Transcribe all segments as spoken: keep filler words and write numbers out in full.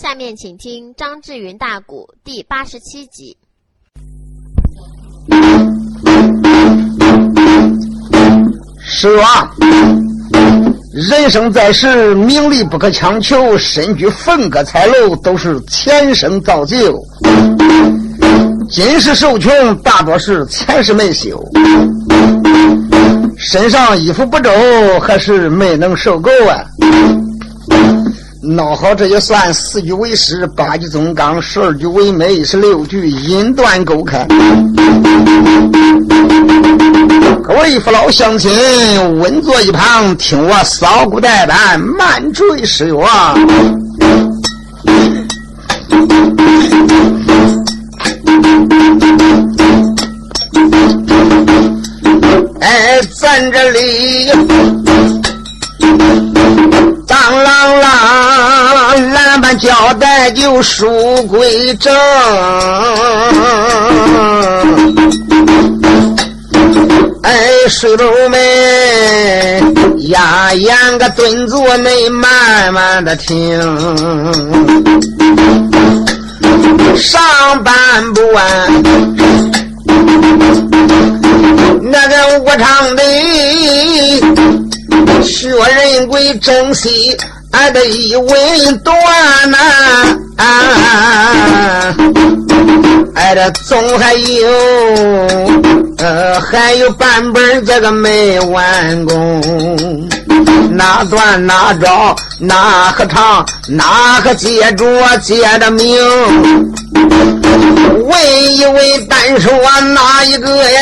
下面请听张志云大鼓第八十七集。师傅啊，人生在世，名利不可强求，身居分割财路都是前生造就，今世受穷大多是前世没修，身上衣服不周还是没能受够啊。闹好这就算四句为诗，八句总纲，十二句为美，十六句引断沟坎。各位父老乡亲，稳坐一旁，听我扫骨带板，慢追石药。哎，咱这里当啷啷烂板交代就书归正，哎，水楼妹呀呀个蹲坐内慢慢的听，上半部啊那个我唱的学人归珍惜俺的一文断啊，俺的总还有呃，还有半本这个没完工，哪断哪着哪个唱哪个接着接的命，问一问单手啊哪一个呀？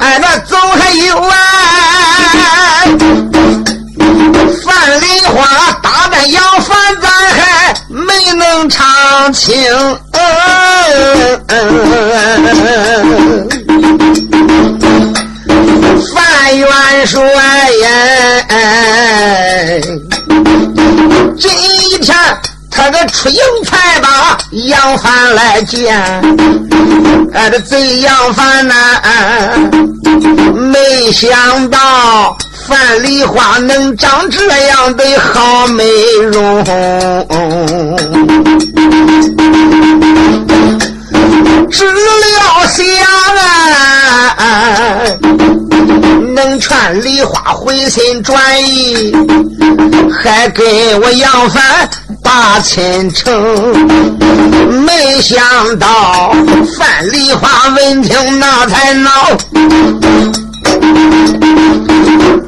哎，那总还有啊，范梨花打的要饭咱还没能唱清。嗯嗯嗯、范元帅呀，这一天他个出营才把杨帆来见，俺的贼杨帆呐，没想到范梨花能长这样的好美容。知了想啊，能劝梨花回心转意，还给我杨帆把亲称。没想到范梨花闻听那才恼，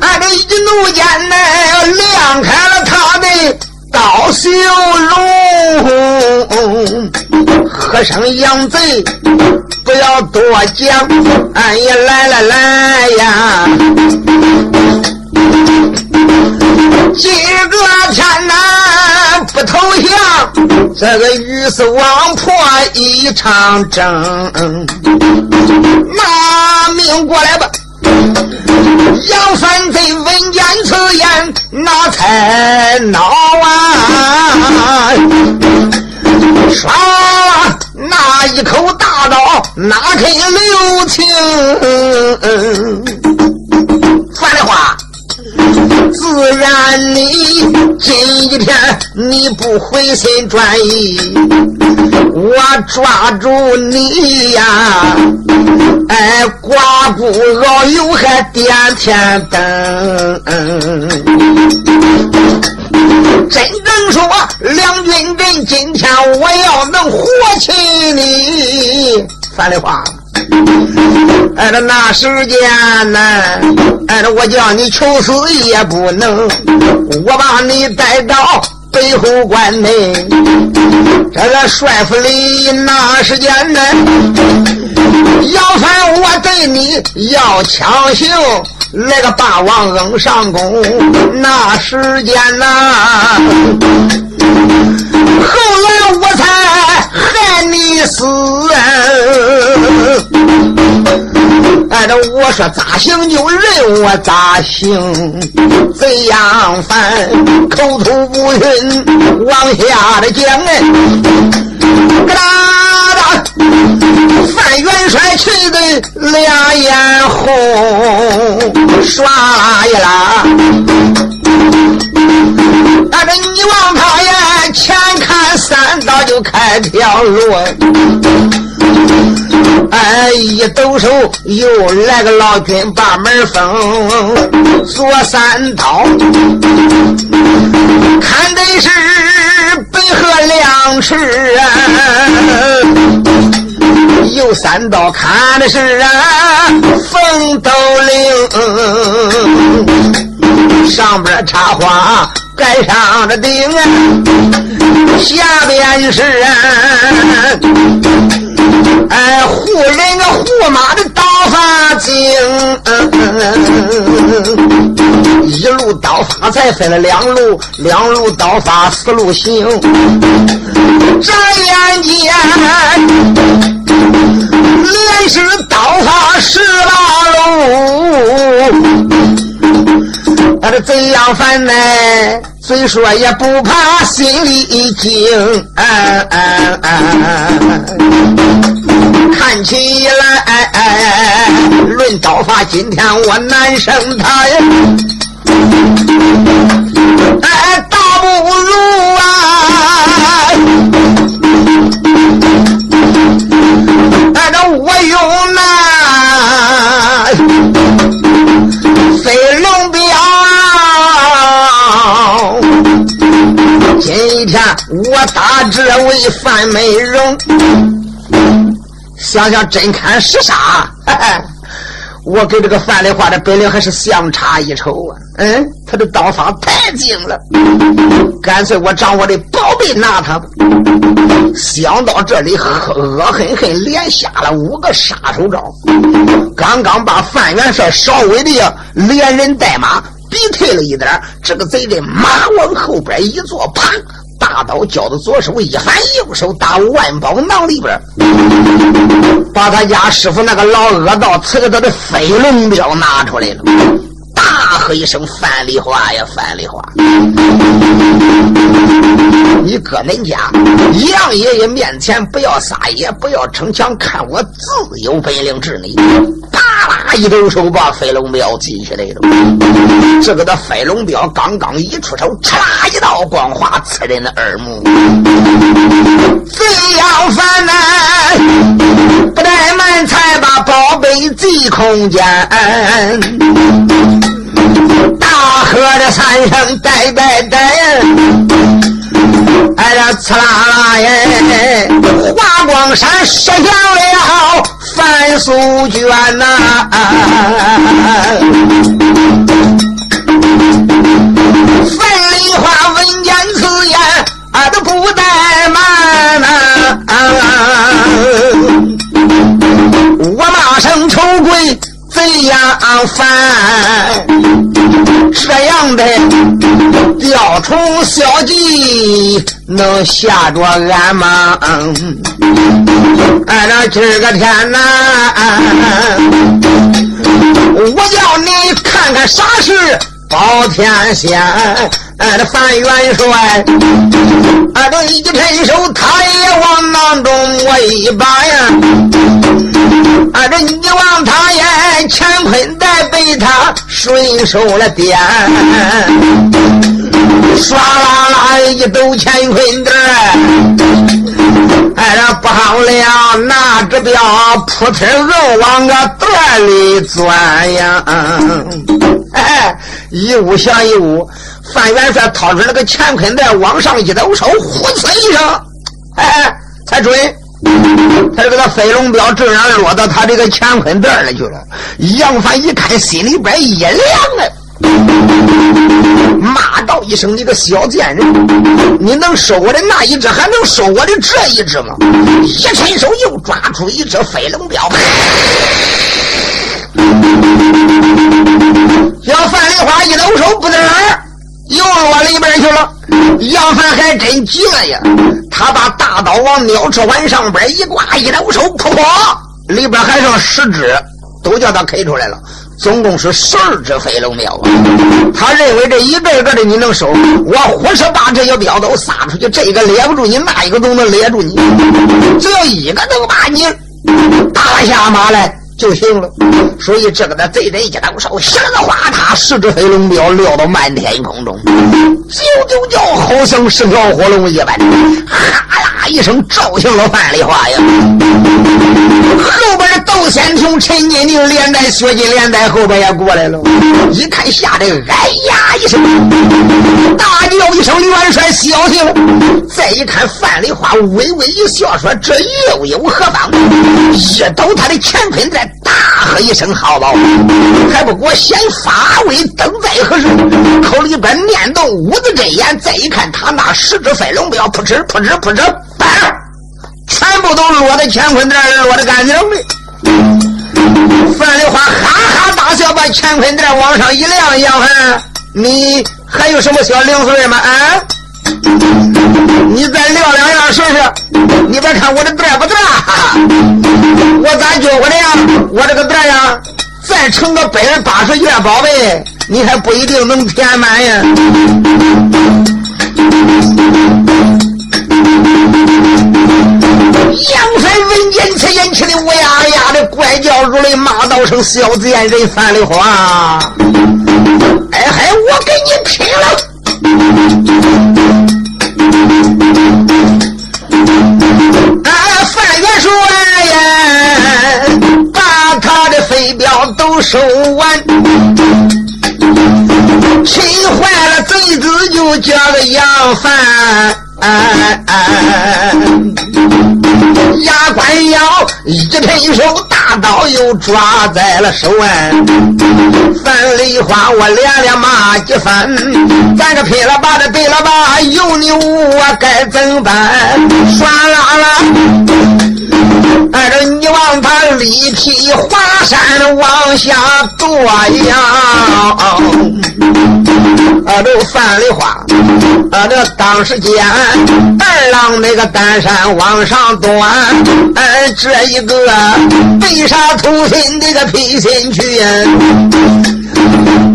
俺、啊、这一怒间呢亮开了他的刀修龙。和尚养贼不要多讲，俺也来了来呀，几个天哪不投降，这个鱼死网破一场争，拿命过来吧。杨帆贼闻见此言那才恼啊，唰那一口大刀哪肯留情。范梨花，自然你这一天你不回心转意，我抓住你呀，哎，刮骨熬油还点天灯。真正说梁军阵，今天我要能活起你。范梨花，哎，这那时间呢，哎，我叫你求死也不能，我把你带到北侯关内，这个帅府里那时间呢，要凡我对你要强行那个霸王硬上弓，那时间呐、啊，后来我才害你死人。哎，这我说咋行就任我咋行，贼杨帆口吐不逊往下的讲哎，嘎哒哒，范元帅气的俩眼红，唰一拉，俺这。你往他呀前看三道就开条路，哎，一抖手又来个老君把门封，做三刀看的是奔和两尺啊，又三刀看的是啊风斗灵，上边插花盖上了钉，下边是啊哎护人个护马的刀法精、嗯嗯、一路刀法再分了两路，两路刀法四路行，眨眼间连是刀法十八路，他这怎样翻呢？虽说也不怕，心里一惊、啊啊啊、看起来、哎哎、论刀法今天我难胜他呀、哎、大不如啊、哎、这我用那飞龙标，今天我打这位范美容，想想真看是啥，嘿嘿，我跟这个范丽花的本领还是相差一筹啊！嗯，他的刀法太精了，干脆我掌我的宝贝拿他吧。想到这里，恶狠狠连下了五个杀手招，刚刚把范元帅稍微的连人带马逼退了一点，这个贼人马往后边一坐，啪，大刀交到左手一翻，右手打万宝囊里边，把他家师傅那个老恶道刺他的飞龙镖拿出来了，大喝一声：“范丽花呀，范丽花！你搁恁家杨爷爷面前不要撒野，不要逞强，看我自有本领治你！”啪啦一抖手，把飞龙镖进去来了。这个的飞龙镖刚刚一出手，嚓啦一道光华刺人的耳目。怎样翻呢？不怠慢才把宝贝寄空间。大喝着三声：“呆呆呆！”哎呀，刺啦啦耶！花光山射向了范素娟呐、啊！范丽花闻见此言，啊都不怠慢呐、啊！我马上抽跪。怎样翻这样的雕虫小技能吓着俺吗？俺那今个天哪、啊、我要你看看啥是包天仙。俺的范元帅，俺这一伸手，他也往囊中我一把呀。俺这你往他眼，乾坤袋被他顺手了点，唰啦啦一抖乾坤袋，俺这不好了，拿着镖扑腾肉往个袋里钻呀！哎，一舞像一舞。范元帅掏出那个乾坤袋，往上一抖手，呼哧一声，哎，才准！他这个飞龙镖正然落到他这个乾坤袋里去了。杨帆一看，心里边一凉啊！骂道一声：“你个小贱人，你能收我的那一只，还能收我的这一只吗？”一伸手又抓出一只飞龙镖。小范丽花一抖手，不得了！又往里边去了，杨帆还真急了呀！他把大刀往鸟翅环上边一挂，一抖手，扑扑，里边还剩十只，都叫他 K 出来了，总共是十二只飞龙镖啊！他认为这一个一个的你能收，我胡扯把这些镖都撒出去，这个猎不住你，那一个都能猎住你，只要一个能把你打下马来。就行了。所以这个的贼人一抖手，唰啦哗嚓，十只飞龙镖撂到漫天空中，啾啾叫，好像是条火龙一般，哈啦一声照向了范丽华呀。后边的窦仙童、陈金宁连带薛金莲在后边也过来了，一看吓得哎呀一声，大叫一声，元帅小心了。再一看范丽华微微一笑说：“这又有何妨？”一抖他的乾坤在。大喝一声好宝，还不给我先发威，等待何时？口里边念动五字真言，再一看他那十只飞龙镖，扑哧扑哧扑哧，板全部都落在乾坤这儿，落得干净的。范丽花哈哈大笑，把乾坤这儿往上一亮，杨儿，你还有什么小零碎吗？啊，你再撂两样试试，你别看我这袋不大，我咋觉得呀？我这个袋呀，再称个百分八十元宝贝，你还不一定能填满呀。杨帅闻见此言，气得乌呀呀的怪叫如雷，骂道声：“小贱人范丽花，哎嗨，我跟你拼了！”都收完，气坏了贼子就叫个杨帆，啊啊、牙关腰一伸手，大刀又抓在了手腕。范丽花我连连骂几番，咱这拼了吧的对了吧，有你我该怎办？耍啦啦。哎，这你往他里劈华山往下剁呀！啊，这范丽花，啊，这当时间二郎那个单山往上端，哎、啊，这一个被杀屠心这个披心去，哎、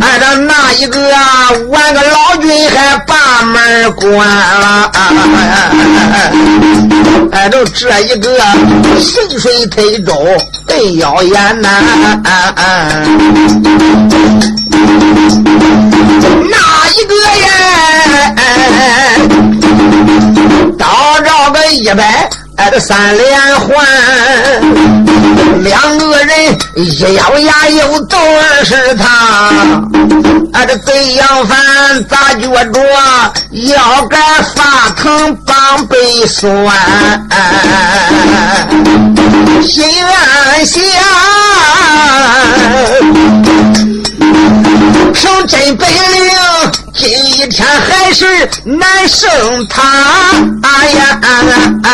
啊，这那一个啊，玩个老君还把门关了，哎、啊，就这一个。顺水推舟被妖言呐，哪一个呀？倒着个一百，哎，这三连环，两个人一咬牙又斗二十趟，哎，这贼杨帆咋觉着腰杆发疼，膀背酸，心安详。手真本领，今天还是难胜他呀！啊啊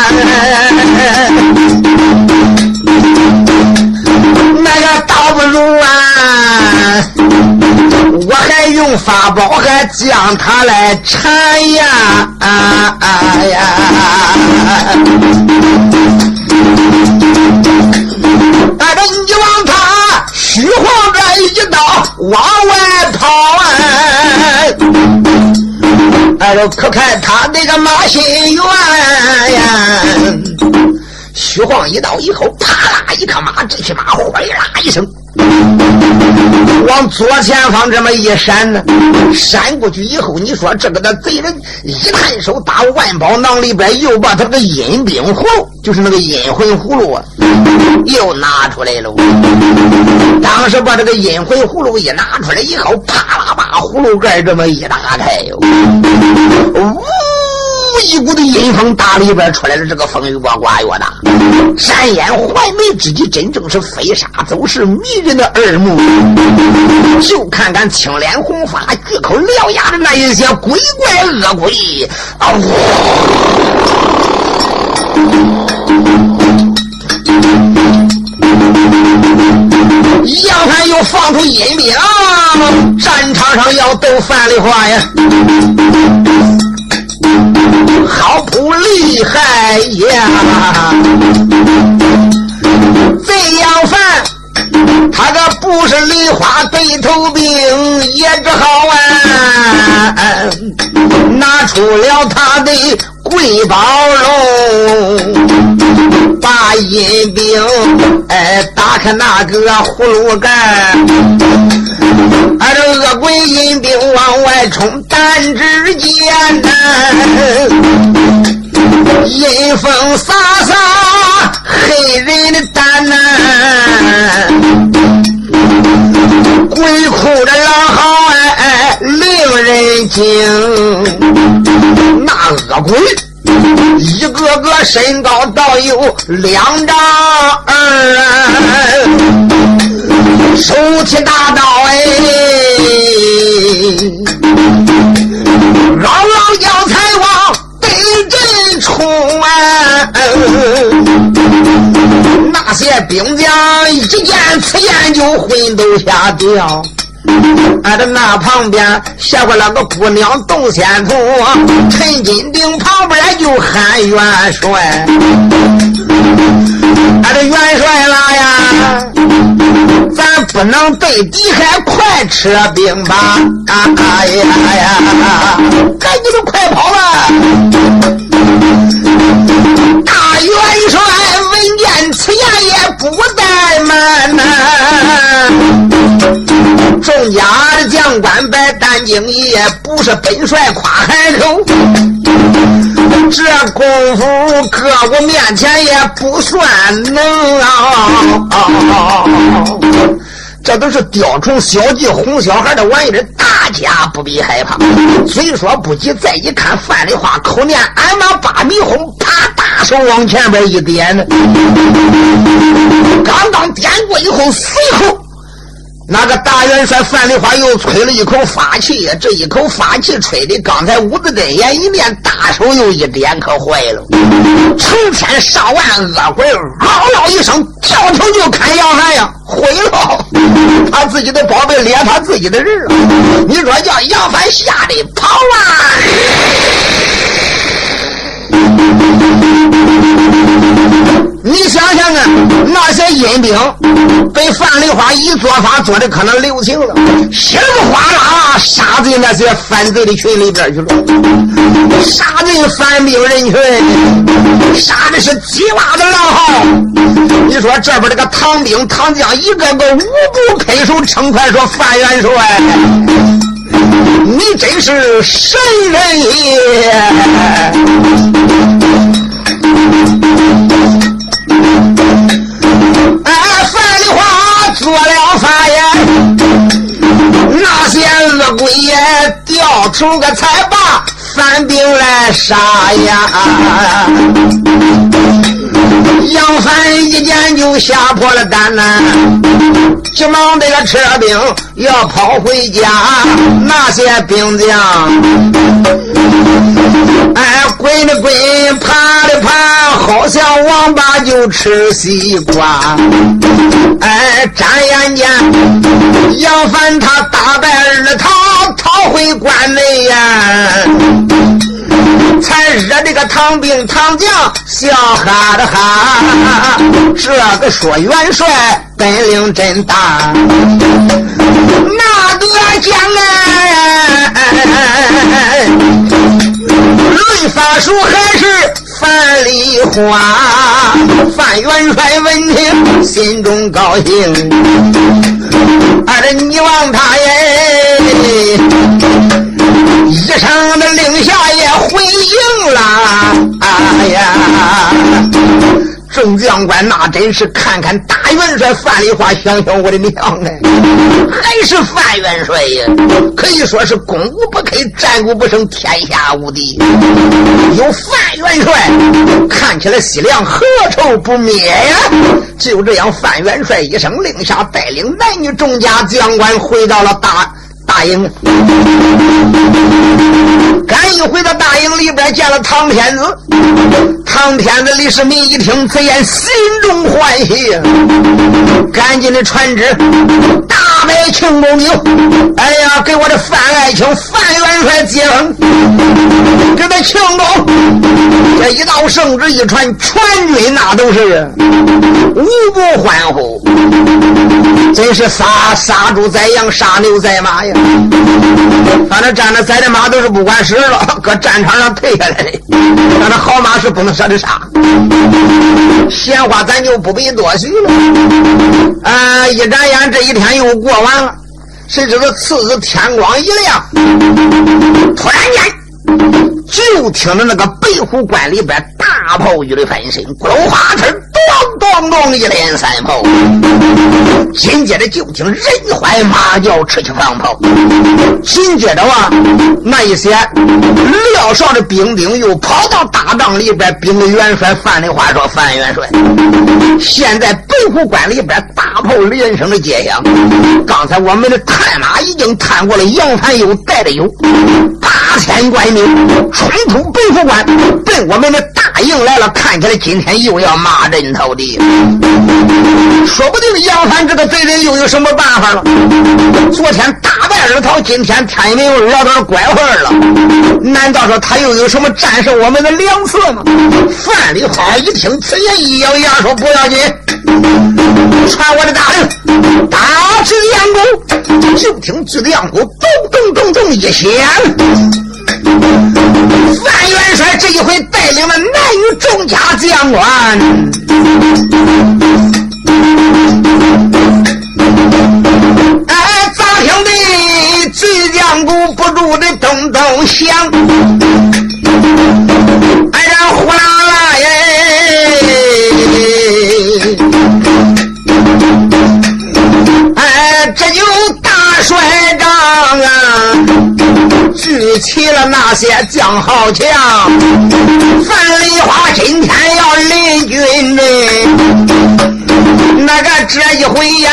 那个倒不如啊，我还用法宝还将他来缠呀！啊啊呀！反正你就往他虚晃着一刀往外跑啊！哎呦，可看他那个马心猿呀！虚晃一刀以后，啪啦一个马，这匹马呼啦一声，往左前方这么一闪呢，闪过去以后，你说这个的贼人一探手，打万宝囊里边又把他这个阴兵葫芦，就是那个阴魂葫芦啊，又拿出来了。当时把这个阴魂葫芦一拿出来以后，啪啦把葫芦盖这么一打开哟。一股的阴风打里边出来了，这个风雨刮刮越大，闪眼怀眉之际，真正是飞沙走石，迷人的耳目。就看看青脸红发、巨口獠牙的那一些鬼怪恶鬼，啊杨帆又放出阴兵，战场上要斗范丽花呀！好不厉害呀！这样犯他这不是梨花对头病，也只好啊，拿出了他的魏宝龙把阴兵哎打开那个葫芦盖，而这恶鬼阴兵往外冲，但之间阴风飒飒黑人的胆呐、啊，鬼哭的狼嚎哎哎令人惊。那恶鬼一个个身高到有两丈二，手提大刀哎，嗷嗷叫才往北阵冲哎、啊。那些兵将一见此眼就魂都吓掉。俺、啊、的那旁边下过那个姑娘窦仙童，陈金鼎旁边就喊元帅，俺、啊、的元帅啦呀，咱不能被敌害，快撤兵吧！啊哎呀哎呀，赶紧就快跑了！大元帅闻见此言也不怠慢呐、啊。众家的将官白丹景也不是本帅夸海口，这功夫搁我面前也不算能啊、哦哦哦！这都是雕虫小技、哄小孩的玩意儿，大家不必害怕。虽说不急，再一看范丽花口念俺妈把迷哄，啪，大手往前边一点，刚刚点过以后，随后。那个大元帅范丽花又吹了一口法器，这一口法器吹的刚才伍子真眼一面大手又一点，可坏了，成千上万恶鬼嗷嗷一声掉头就砍杨汉呀，毁了他自己的宝贝，连他自己的人了。你说叫杨凡吓得跑啊！你想想啊，那些阴兵被范丽花一做法做的可能留情了，稀里哗啦杀进那些反贼的群里边去了，杀进反兵人群，杀的是鸡娃的狼嚎。你说这边这个唐兵唐将一个个无不配手称快，说范元帅你真是神人也。哎，范丽花做了法呀，那些恶鬼也掉出个财把反兵来杀呀。杨帆一见就吓破了胆呐、啊，急忙这个撤兵要跑回家。那些兵将，哎，滚的滚，爬的爬，好像王八就吃西瓜。哎，眨眼间，杨帆他打败二堂，逃回关内呀、啊。才惹这个唐兵唐将笑哈的哈，这个说元帅本领真大，那个将来论法术还是范丽花。范元帅闻听心中高兴，二人你望他耶，一声的令下也回应了。哎呀，众将官那真是看看大元帅范丽花，想想我的娘哎，还是范元帅呀，可以说是攻无不克，战无不胜，天下无敌。有范元帅，看起来西凉何愁不灭呀？就这样，范元帅一声令下，带领男女众家将官回到了大。大营赶紧回到大营里边，见了唐天子。唐天子李世民一听此言，心中欢喜，赶紧的传旨，大摆庆功酒。哎呀，给我的范爱卿范元帅接风，给他庆功。这一道圣圣旨一传，全军那都是无不欢呼，真是杀杀猪宰羊，杀牛宰马呀！反正站着宰的马都是不管事了，搁战场上退下来的，但是好马是不能舍得杀。闲话咱就不必多叙了。啊，一眨眼这一天又过完了，谁知道次日天光一亮，突然间。就听着那个北湖关里边大炮雨的翻身，咕噜花车咚咚咚，一连三炮。紧接着就听人怀马叫，吃起放炮。紧接着啊，那一些撂哨的兵丁又跑到大帐里边，兵的元帅范的话说：“范元帅，现在北湖关里边大炮连声的接响。刚才我们的探马已经探过了杨凡友、戴的友，八千官兵。”冲突北湖关，奔我们的大营来了，看起来今天又要骂人头的，说不定杨凡这个贼人又有什么办法了。昨天大败而逃，今天天也没有聊到拐弯了，难道说他又有什么战胜我们的良策吗？范礼花一听此言，一咬牙说：“不要紧，传我的大令，打至阳谷。”就听至阳谷咚咚咚咚一响。范元帅这一回带领了南域众家将官，哎，咋听的巨将鼓不住的咚咚响，哎呀，呼啦啦耶！哎，这就大帅长啊！聚齐了那些将好将，范丽华今天要领军呢，那个这一回呀，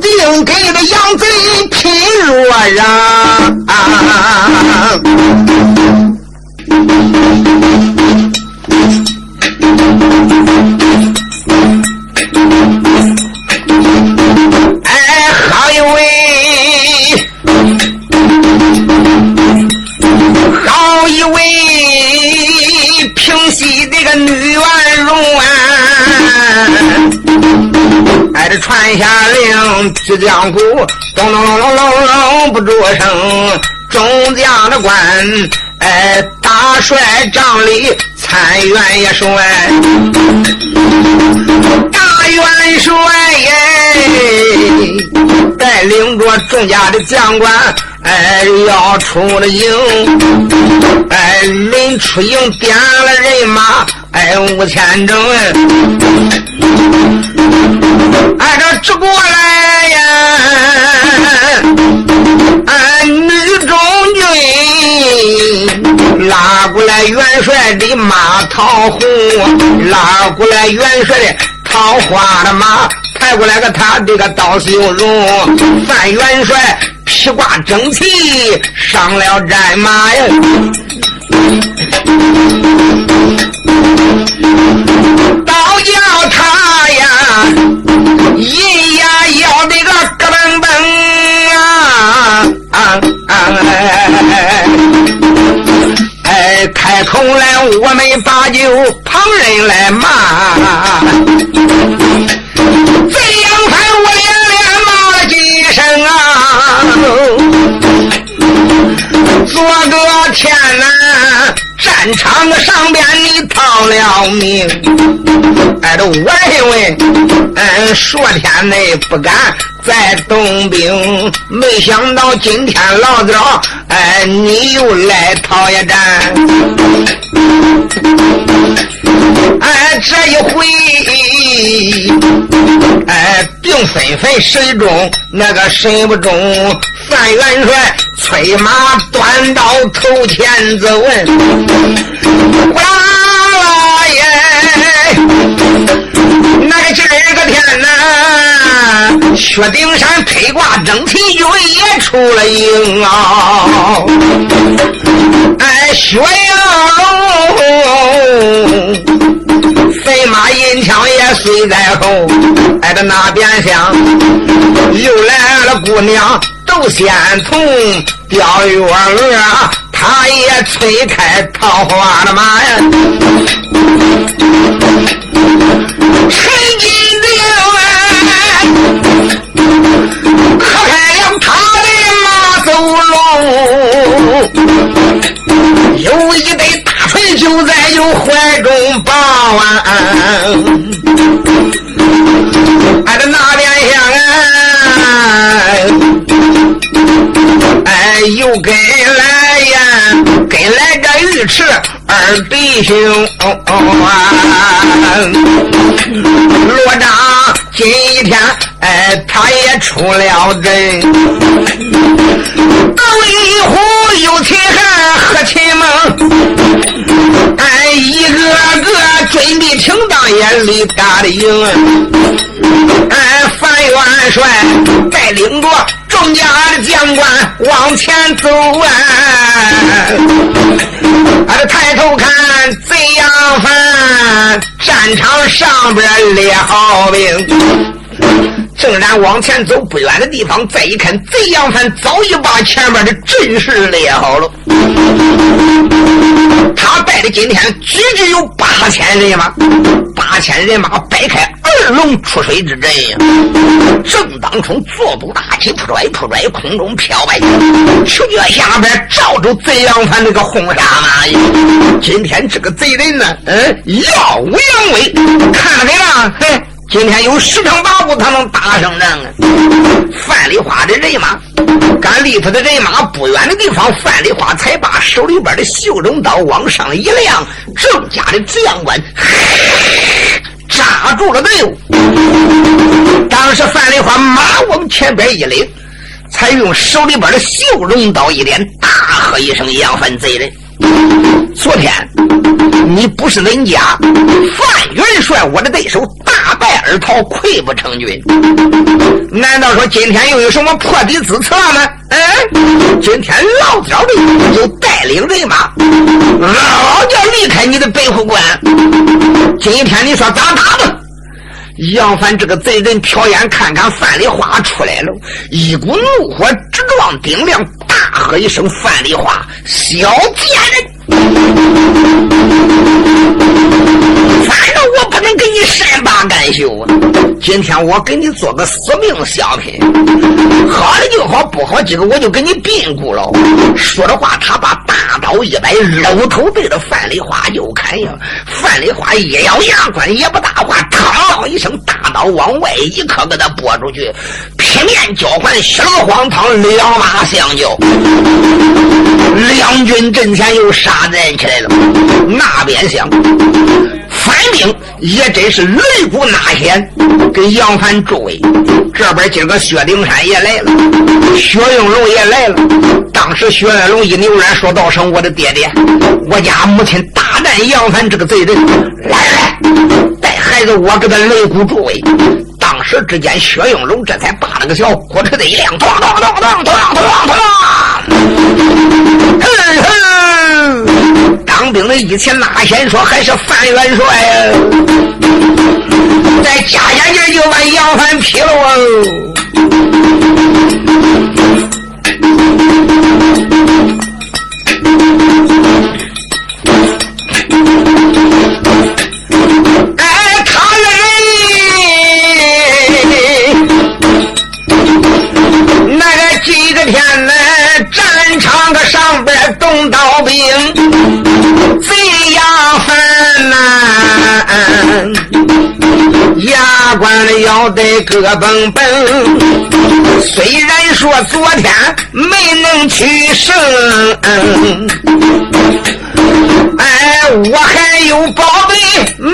定给了杨贼拼若让、啊、哎，好一位。传下令，巨将鼓咚咚咚咚咚咚不住声，中将的官，哎，大帅帐里参元也帅，大元帅耶，带领着众家的将官，哎，要出了营，哎，临出营点了人马，哎，五千整。哎，这直过来呀！哎，女中军拉过来元帅的马桃红，拉过来元帅的桃花的马，抬过来个他这个刀绣绒，范元帅披挂整齐，上了战马呀！倒叫他呀，一呀要这个咯噔噔啊！啊啊哎哎，开口来我们把酒，旁人来骂，这样看我连连骂了几声啊！昨个天呐，战场的上边你逃了命，哎，这我认为，嗯，数天内不敢再动兵，没想到今天老子老，哎，你又来讨一战，哎，这一回，哎，并纷纷谁中那个谁不中，范元帅催马短刀头前走，哇啦耶！那个今儿个天呐，薛丁山披挂整齐军也出了营啊！哎，薛应龙飞马银枪也随在后，挨着那边响，又来了姑娘窦仙童，刁月娥。他也催开桃花的马呀，神机灵啊，可开了他的马走龙，有一对大锤就在有怀中抱啊，挨着那边想啊，哎又跟来。跟来个尉迟二弟兄，哦哦啊、罗章今一天，哎，他也出了阵。斗一壶有秦汉和秦孟，哎，一个个准备停当，眼里打的赢。哎，范元帅带领着众家的将官往前走啊！俺、啊、抬头看贼杨帆，战场上边列好兵。正然往前走不远的地方，再一看，贼杨帆早已把前面的阵势列好了。他带的今天只只有八千人马，八千人马摆开二龙出水之阵呀！正当中坐不大旗扑拽扑拽，空中飘摆，赤脚下边照着贼杨帆那个红纱马。今天这个贼人呢，嗯，耀武扬威，看谁了？嘿。今天有十成八五他能打胜仗啊！范丽花的人马，赶李府的人马不远的地方，范丽花才把手里边的袖珍刀往上一亮，郑家的将官扎住了队伍。当时范丽花马往前边一领，才用手里边的袖珍刀一连大喝一声：“杨帆贼人！”昨天你不是人家范元帅我的对手，大败而逃，溃不成军，难道说今天又有什么破敌之策吗？嗯，今天老早的就带领人马老就离开你的北湖关，今天你说咋打吧？杨帆这个贼人瞟眼看看范丽花出来了，一股怒火直撞顶梁，大喝一声：“范丽花，小贱人！反正我不能给你善罢甘休啊！今天我给你做个死命小品，好的就好，不好几个我就给你并骨了。”说着话，他把大刀一摆，搂头对着范丽花就砍呀。范丽花也咬牙关，也不大话，嘡啷一声，大刀往外一刻给他拨出去，劈面交换，血肉荒唐，两马相交。两军阵前又杀人起来了，那边想反兵也真是擂鼓呐喊，跟杨帆助威。这边今个薛丁山也来了，薛应龙也来了。当时薛应龙一扭脸说道声：“我的爹爹，我家母亲大战杨帆这个贼人，来来，带孩子我给他擂鼓助威。”当时之间，薛应龙这才把那个小火车的一辆，咚咚咚咚咚咚咚，嘿嘿。当兵的以前哪先说还是范元帅啊，在假眼睛就把杨帆劈了哦。哎，他嘞，那个几个天嘞，战场个上边动刀兵。贼杨帆呐，牙关的咬得胳膊崩。虽然说昨天没能取胜，哎，我还有宝贝没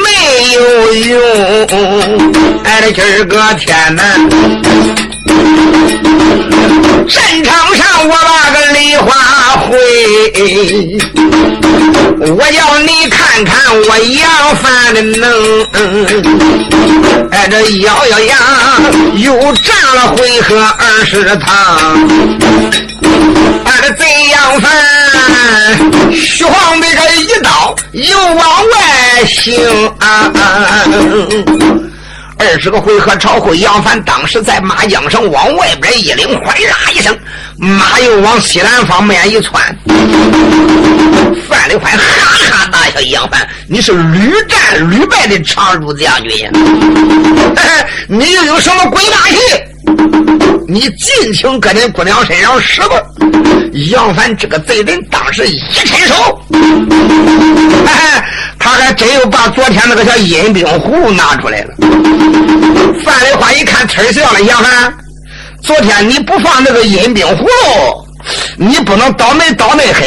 有用。哎，这今儿个天呐，战场上我把个梨花会。我要你看看我杨帆的能，哎，这咬咬牙又战了回合二十趟。哎，这贼杨帆虚晃那个一刀又往外行啊！二十个回合超过杨帆，当时在马缰绳往外边一领，哗啦一声，马又往西南方面一窜。范丽怀哈哈大笑：“杨帆，你是屡战屡败的常驻将军呀，你又有什么鬼把戏？你尽情搁那姑娘身上使过。”杨帆这个贼人当时一伸手，哎，他还真又把昨天那个叫阴兵葫芦拿出来了。范丽花一看，忒笑了：“杨帆，昨天你不放那个阴兵葫芦，你不能倒霉倒霉狠。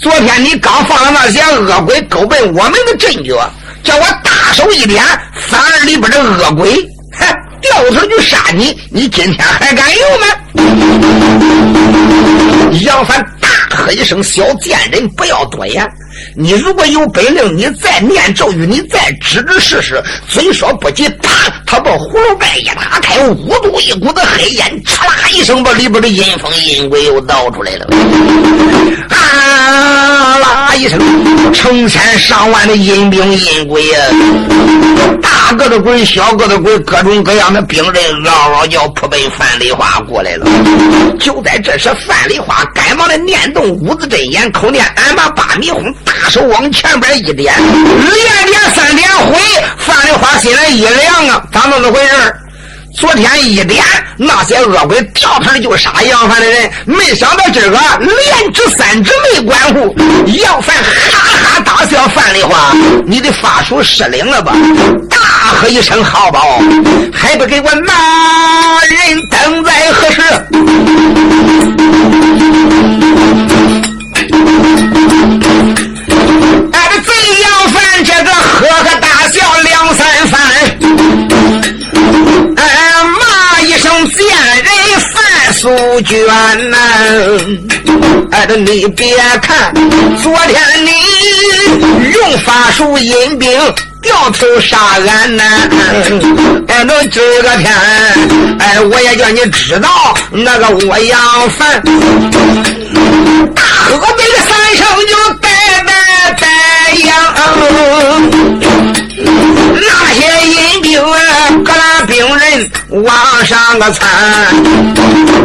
昨天你刚放了那些恶鬼勾奔我们的阵脚，叫我大手一点，反而里边的恶鬼哼掉头就杀你，你今天还敢用吗？”杨帆大喝一声：“小贱人，不要多言！你如果有本领，你再念咒语，你再指指试试。”嘴说不急，啪！他把葫芦盖一打开，五度一股的黑烟，嚓啦一声，把里边的阴风阴鬼又倒出来了。啊啦一声，成千上万的阴兵阴鬼呀、啊！大个的鬼，小个的鬼，各种各样的兵人嗷嗷叫扑奔范丽花过来了。就在这时，范丽花赶忙的念动五字真言，口念俺把八迷红，大手往前边一点，连点三点回。范丽花心里一凉啊，咋弄这回事？昨天一点那些恶鬼掉头就杀杨帆的人，没想到这个连指三指没管护。杨帆哈哈大笑：“范丽花，你的法术失灵了吧？”大喝一声：“好吧，还不给我拿人等在何时？”俺的贼杨帆这个呵呵大笑两三番。见人犯书卷呐、啊，哎，你别看昨天你用法术引兵掉头杀俺呐，哎，那这个天，哎，我也叫你知道那个我杨帆，大喝这个三声就带带带羊。那些阴兵啊，各拉兵人往上个窜，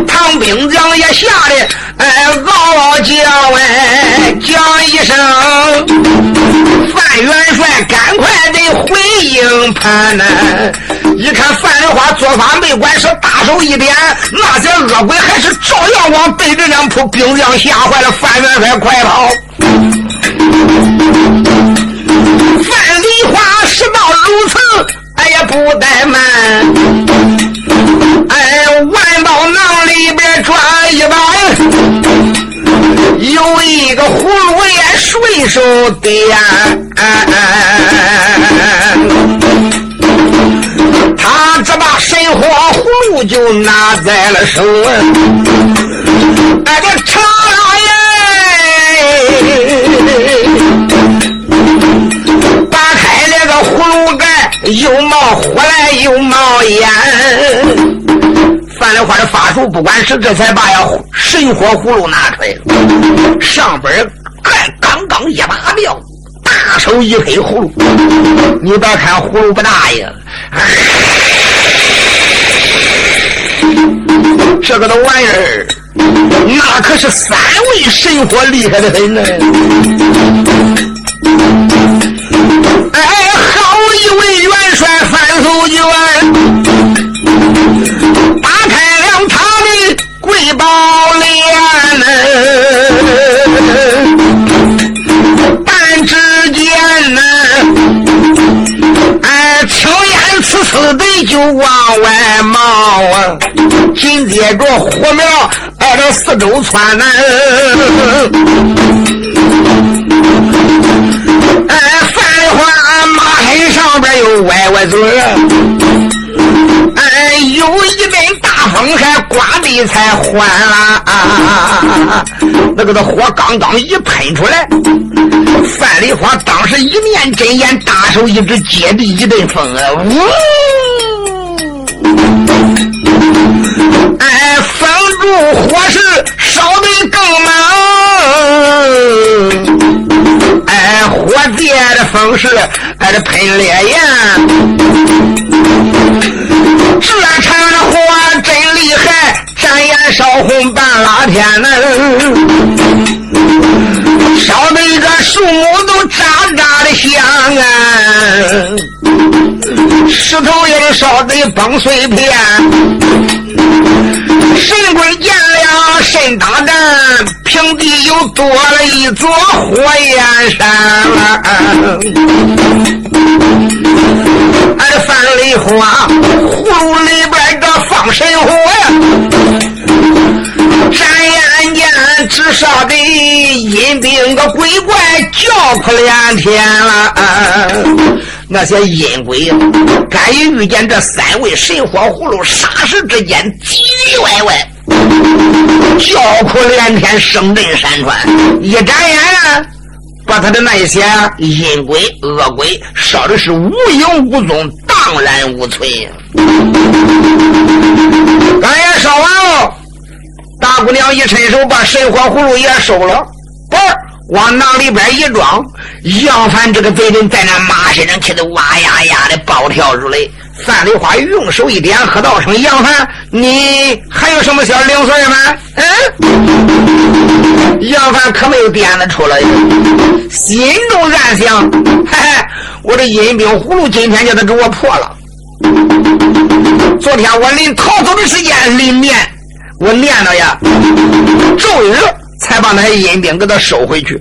唐兵将也吓得哎嗷叫哎叫一声，范元帅赶快得回营盘呐！一看范丽花做法没管事，大手一点，那些恶鬼还是照样往背着两扑，兵将吓坏了，范元帅快跑！范丽花事到如此，哎呀不怠慢，哎万宝囊里边抓一把，有一个葫芦也顺手点，他这把神火葫芦就拿在了手，哎这长又冒火来又冒烟，范丽花的法术不管事，这才把呀神火葫芦拿出来了，上边盖刚刚一拔掉，大手一推葫芦，你别看葫芦不大呀，这个的玩意儿那可是三位神火厉害的很呢。哎，好一位元帅范书记官，打开了他的贵宝帘，但只见呢，哎，青烟呲呲的就往外冒啊，紧接着火苗挨着四周窜呢。哎，范丽花马黑上边又歪歪嘴儿，哎，有一阵大风还刮地才缓了、啊，那个的火刚刚一喷出来，范丽花当时一念真言，大手一直接地一阵风啊，呜！哎，风助火势烧得更猛。哎，火箭的风势，哎，这喷烈焰，这掺和真厉害，沾烟烧红半拉天呢，烧的一个树木都喳喳的香啊，石头也烧的崩碎片，神鬼见了神打蛋，平地又多了一座火焰山了。俺这范蠡花葫芦里边个放神火呀，眨眼间只烧的阴兵个鬼怪叫苦连天了。那些阴鬼敢于遇见这三位神火葫芦，霎时之间急急歪歪，叫苦连天，声震山川。一眨眼把他的那些阴鬼恶鬼烧的是无影无踪，荡然无存。刚也烧完了，大姑娘一伸手把神火葫芦也收了，不往囊里边一装，杨帆这个贼人在那马身上气得哇呀呀的暴跳如雷。范蠡花用手一点，喝道声：“杨帆，你还有什么小零碎吗？”嗯，杨帆可没有点子出来，心中暗想：“嘿嘿，我这阴兵葫芦今天叫他给我破了。昨天我临逃走的时间临念，我念了呀咒语。”才把那阴兵给他收回去。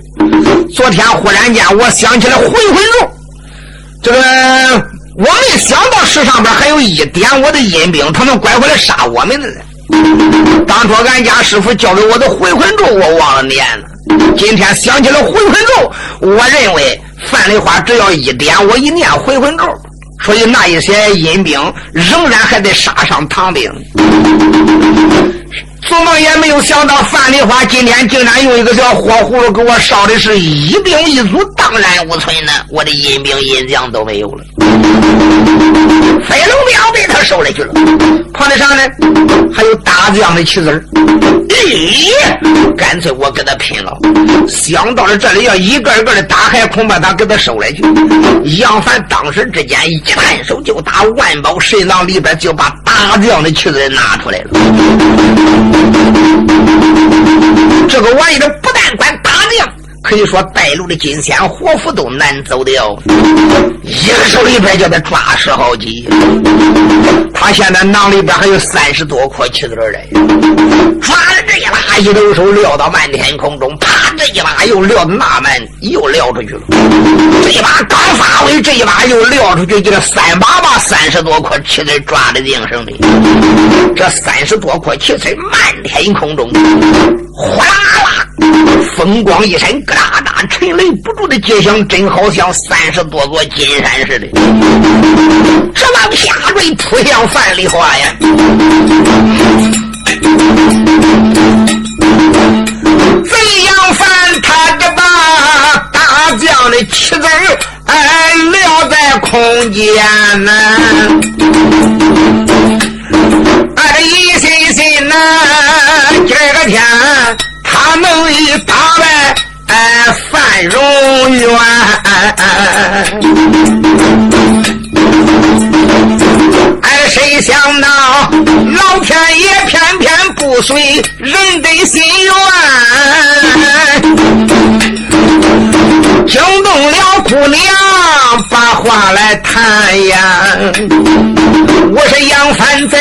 昨天忽然间我想起来回回咒，这个我没想到世上边还有一点我的阴兵他们拐回来杀我们的人。当初俺家师傅教给我的回魂咒我忘了念了，今天想起来回魂咒，我认为范蠡花只要一点我一念回魂咒，所以那一些阴兵仍然还得杀上唐兵。做梦也没有想到范蠡花今天竟然用一个小火葫芦给我烧的是一兵一卒，荡然无存呢，我的阴兵阴将都没有了，飞龙镖被他收了去了。况且上呢还有大将的棋子儿，咦，干脆我跟他拼了。想到了这里要一个一个的打，还恐怕他给他收来去。杨帆当时之间一探手就打，万宝神囊里边就把大将的棋子拿出来了。这个玩意儿不但管打将，可以说带路的金钱活佛都难走掉，一个手里边就得抓十好几。他现在囊里边还有三十多颗棋子嘞，抓了这一拉，一溜手撂到漫天空中，啪，这一把又撂到那漫，又撂出去了。这一把刚发威，这一把又撂出去，这三把把三十多颗棋子抓的硬生的。这三十多颗棋子漫天空中，哗啦啦，风光一闪，嘎啦啦，沉雷不住的街响，真好像三十多座金山似的。这把啪坠扑向范蠡花呀！贼杨帆他这把大将的棋子儿哎撂在空间呢，哎一心心呢，今儿个天他能一打败哎范荣元。哎谁想到老天爷偏偏不遂人的心愿，惊动了姑娘把话来谈呀。我是杨帆贼，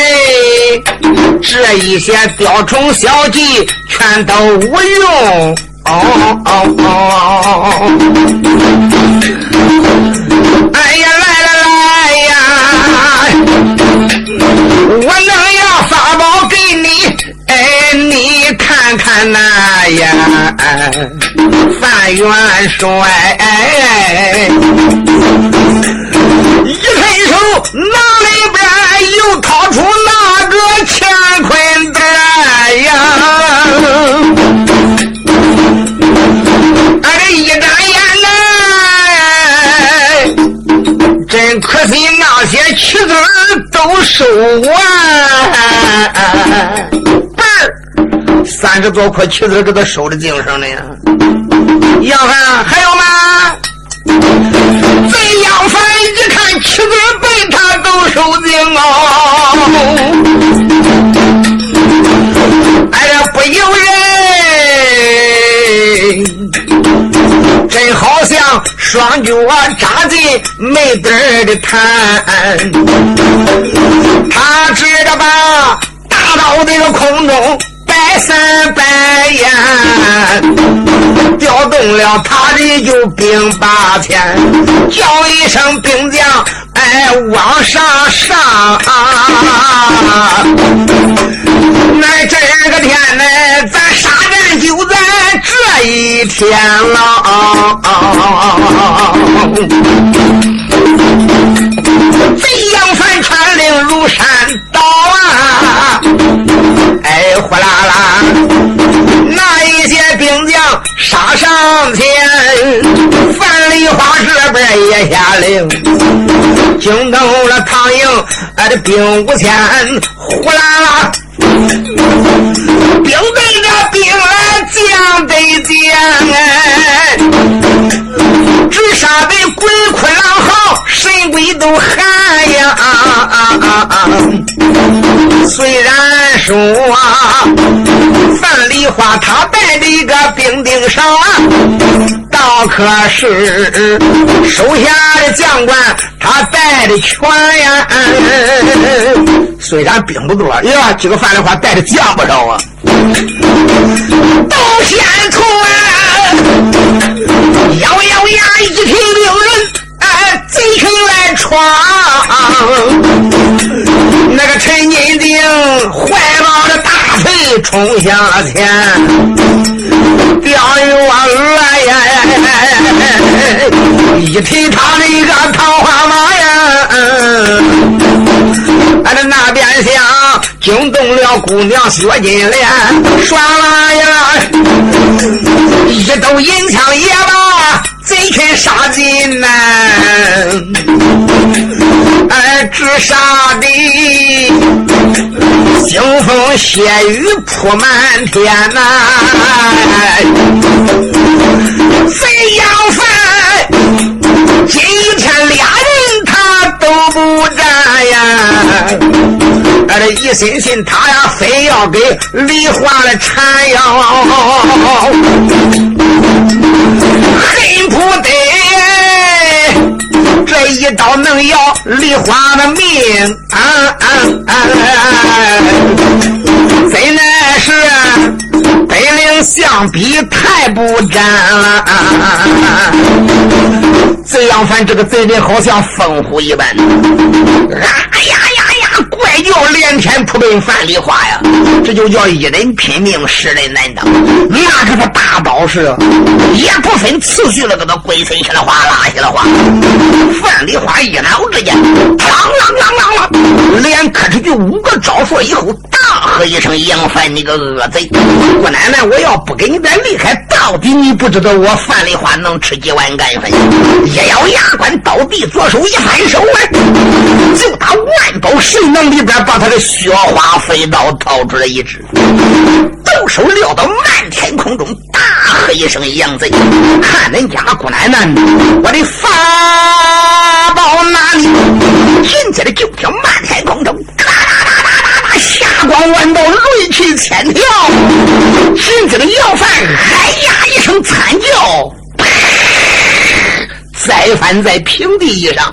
这一些雕虫小技全都无用。哦哦哦！哎呀，来来来呀！我能要法宝给你，哎，你看看那呀，范元帅，哎，一伸手，那里边又掏出那个乾坤袋呀！真可惜那些棋子都收完，嘣，三十多块棋子给他收的精神了呀。杨帆还有吗？贼杨帆一看妻子被他都受惊哦，哎呀不由人真好像双脚啊扎进没底儿的滩，他知道吧打到那个空中白三白眼，调动了他的就兵八千，叫一声兵将哎往上上啊，那这个天呢咱杀战就在这一天了啊啊啊，这样翻传令如山倒啊，哎呼啦啦那一些兵将杀上前，范丽华这边也下令惊动了唐营哎这兵五千，呼啦啦兵对着兵来将对将哎，只杀的鬼哭狼嚎神鬼都喊呀啊啊啊啊，虽然说啊范丽华他带着一个兵丁上啊，倒可是手下的将官他带着全呀、嗯、虽然兵不多呀，这个范丽华带着将不少啊，到先头啊咬咬牙一听有人哎贼臣来闯，那个陈金定怀抱着大腿冲向了前，表演我饿呀一提他的一个桃花马呀、嗯、俺的那边想惊动了姑娘薛金莲，刷啦呀一抖银枪也罢贼臣杀进呐、啊，哎，只杀的腥风血雨铺满天呐、啊，谁要饭？今天俩人他都不占呀。哎，这一心心他呀，非要给梨花来缠腰，恨不得这一刀能要梨花的命啊啊啊！真的是本领相比太不沾了啊！这杨帆这个贼人好像疯虎一般，哎呀呀！怪叫连天扑奔范丽华呀，这就叫一人拼命十人难挡，那可是大刀势也不分次序了，给他鬼神下了花拉下了花，范丽华一挠之间啷啷啷啷啷连磕出去五个招数以后，大喝一声杨帆你个恶贼，姑奶奶我要不给你点厉害，到底你不知道我范丽华能吃几碗干粉，一咬牙关倒地左手一翻手啊，就打万宝石能里边把他的雪花飞刀掏出了一只，动手撂到漫天空中，大喝一声杨贼，看恁家姑奶奶我的法宝哪里，人家的就跳漫天空中嘎啦啦啦啦啦下光弯刀锐去千跳，人家的要饭哎呀一声惨叫，再翻在平地一上。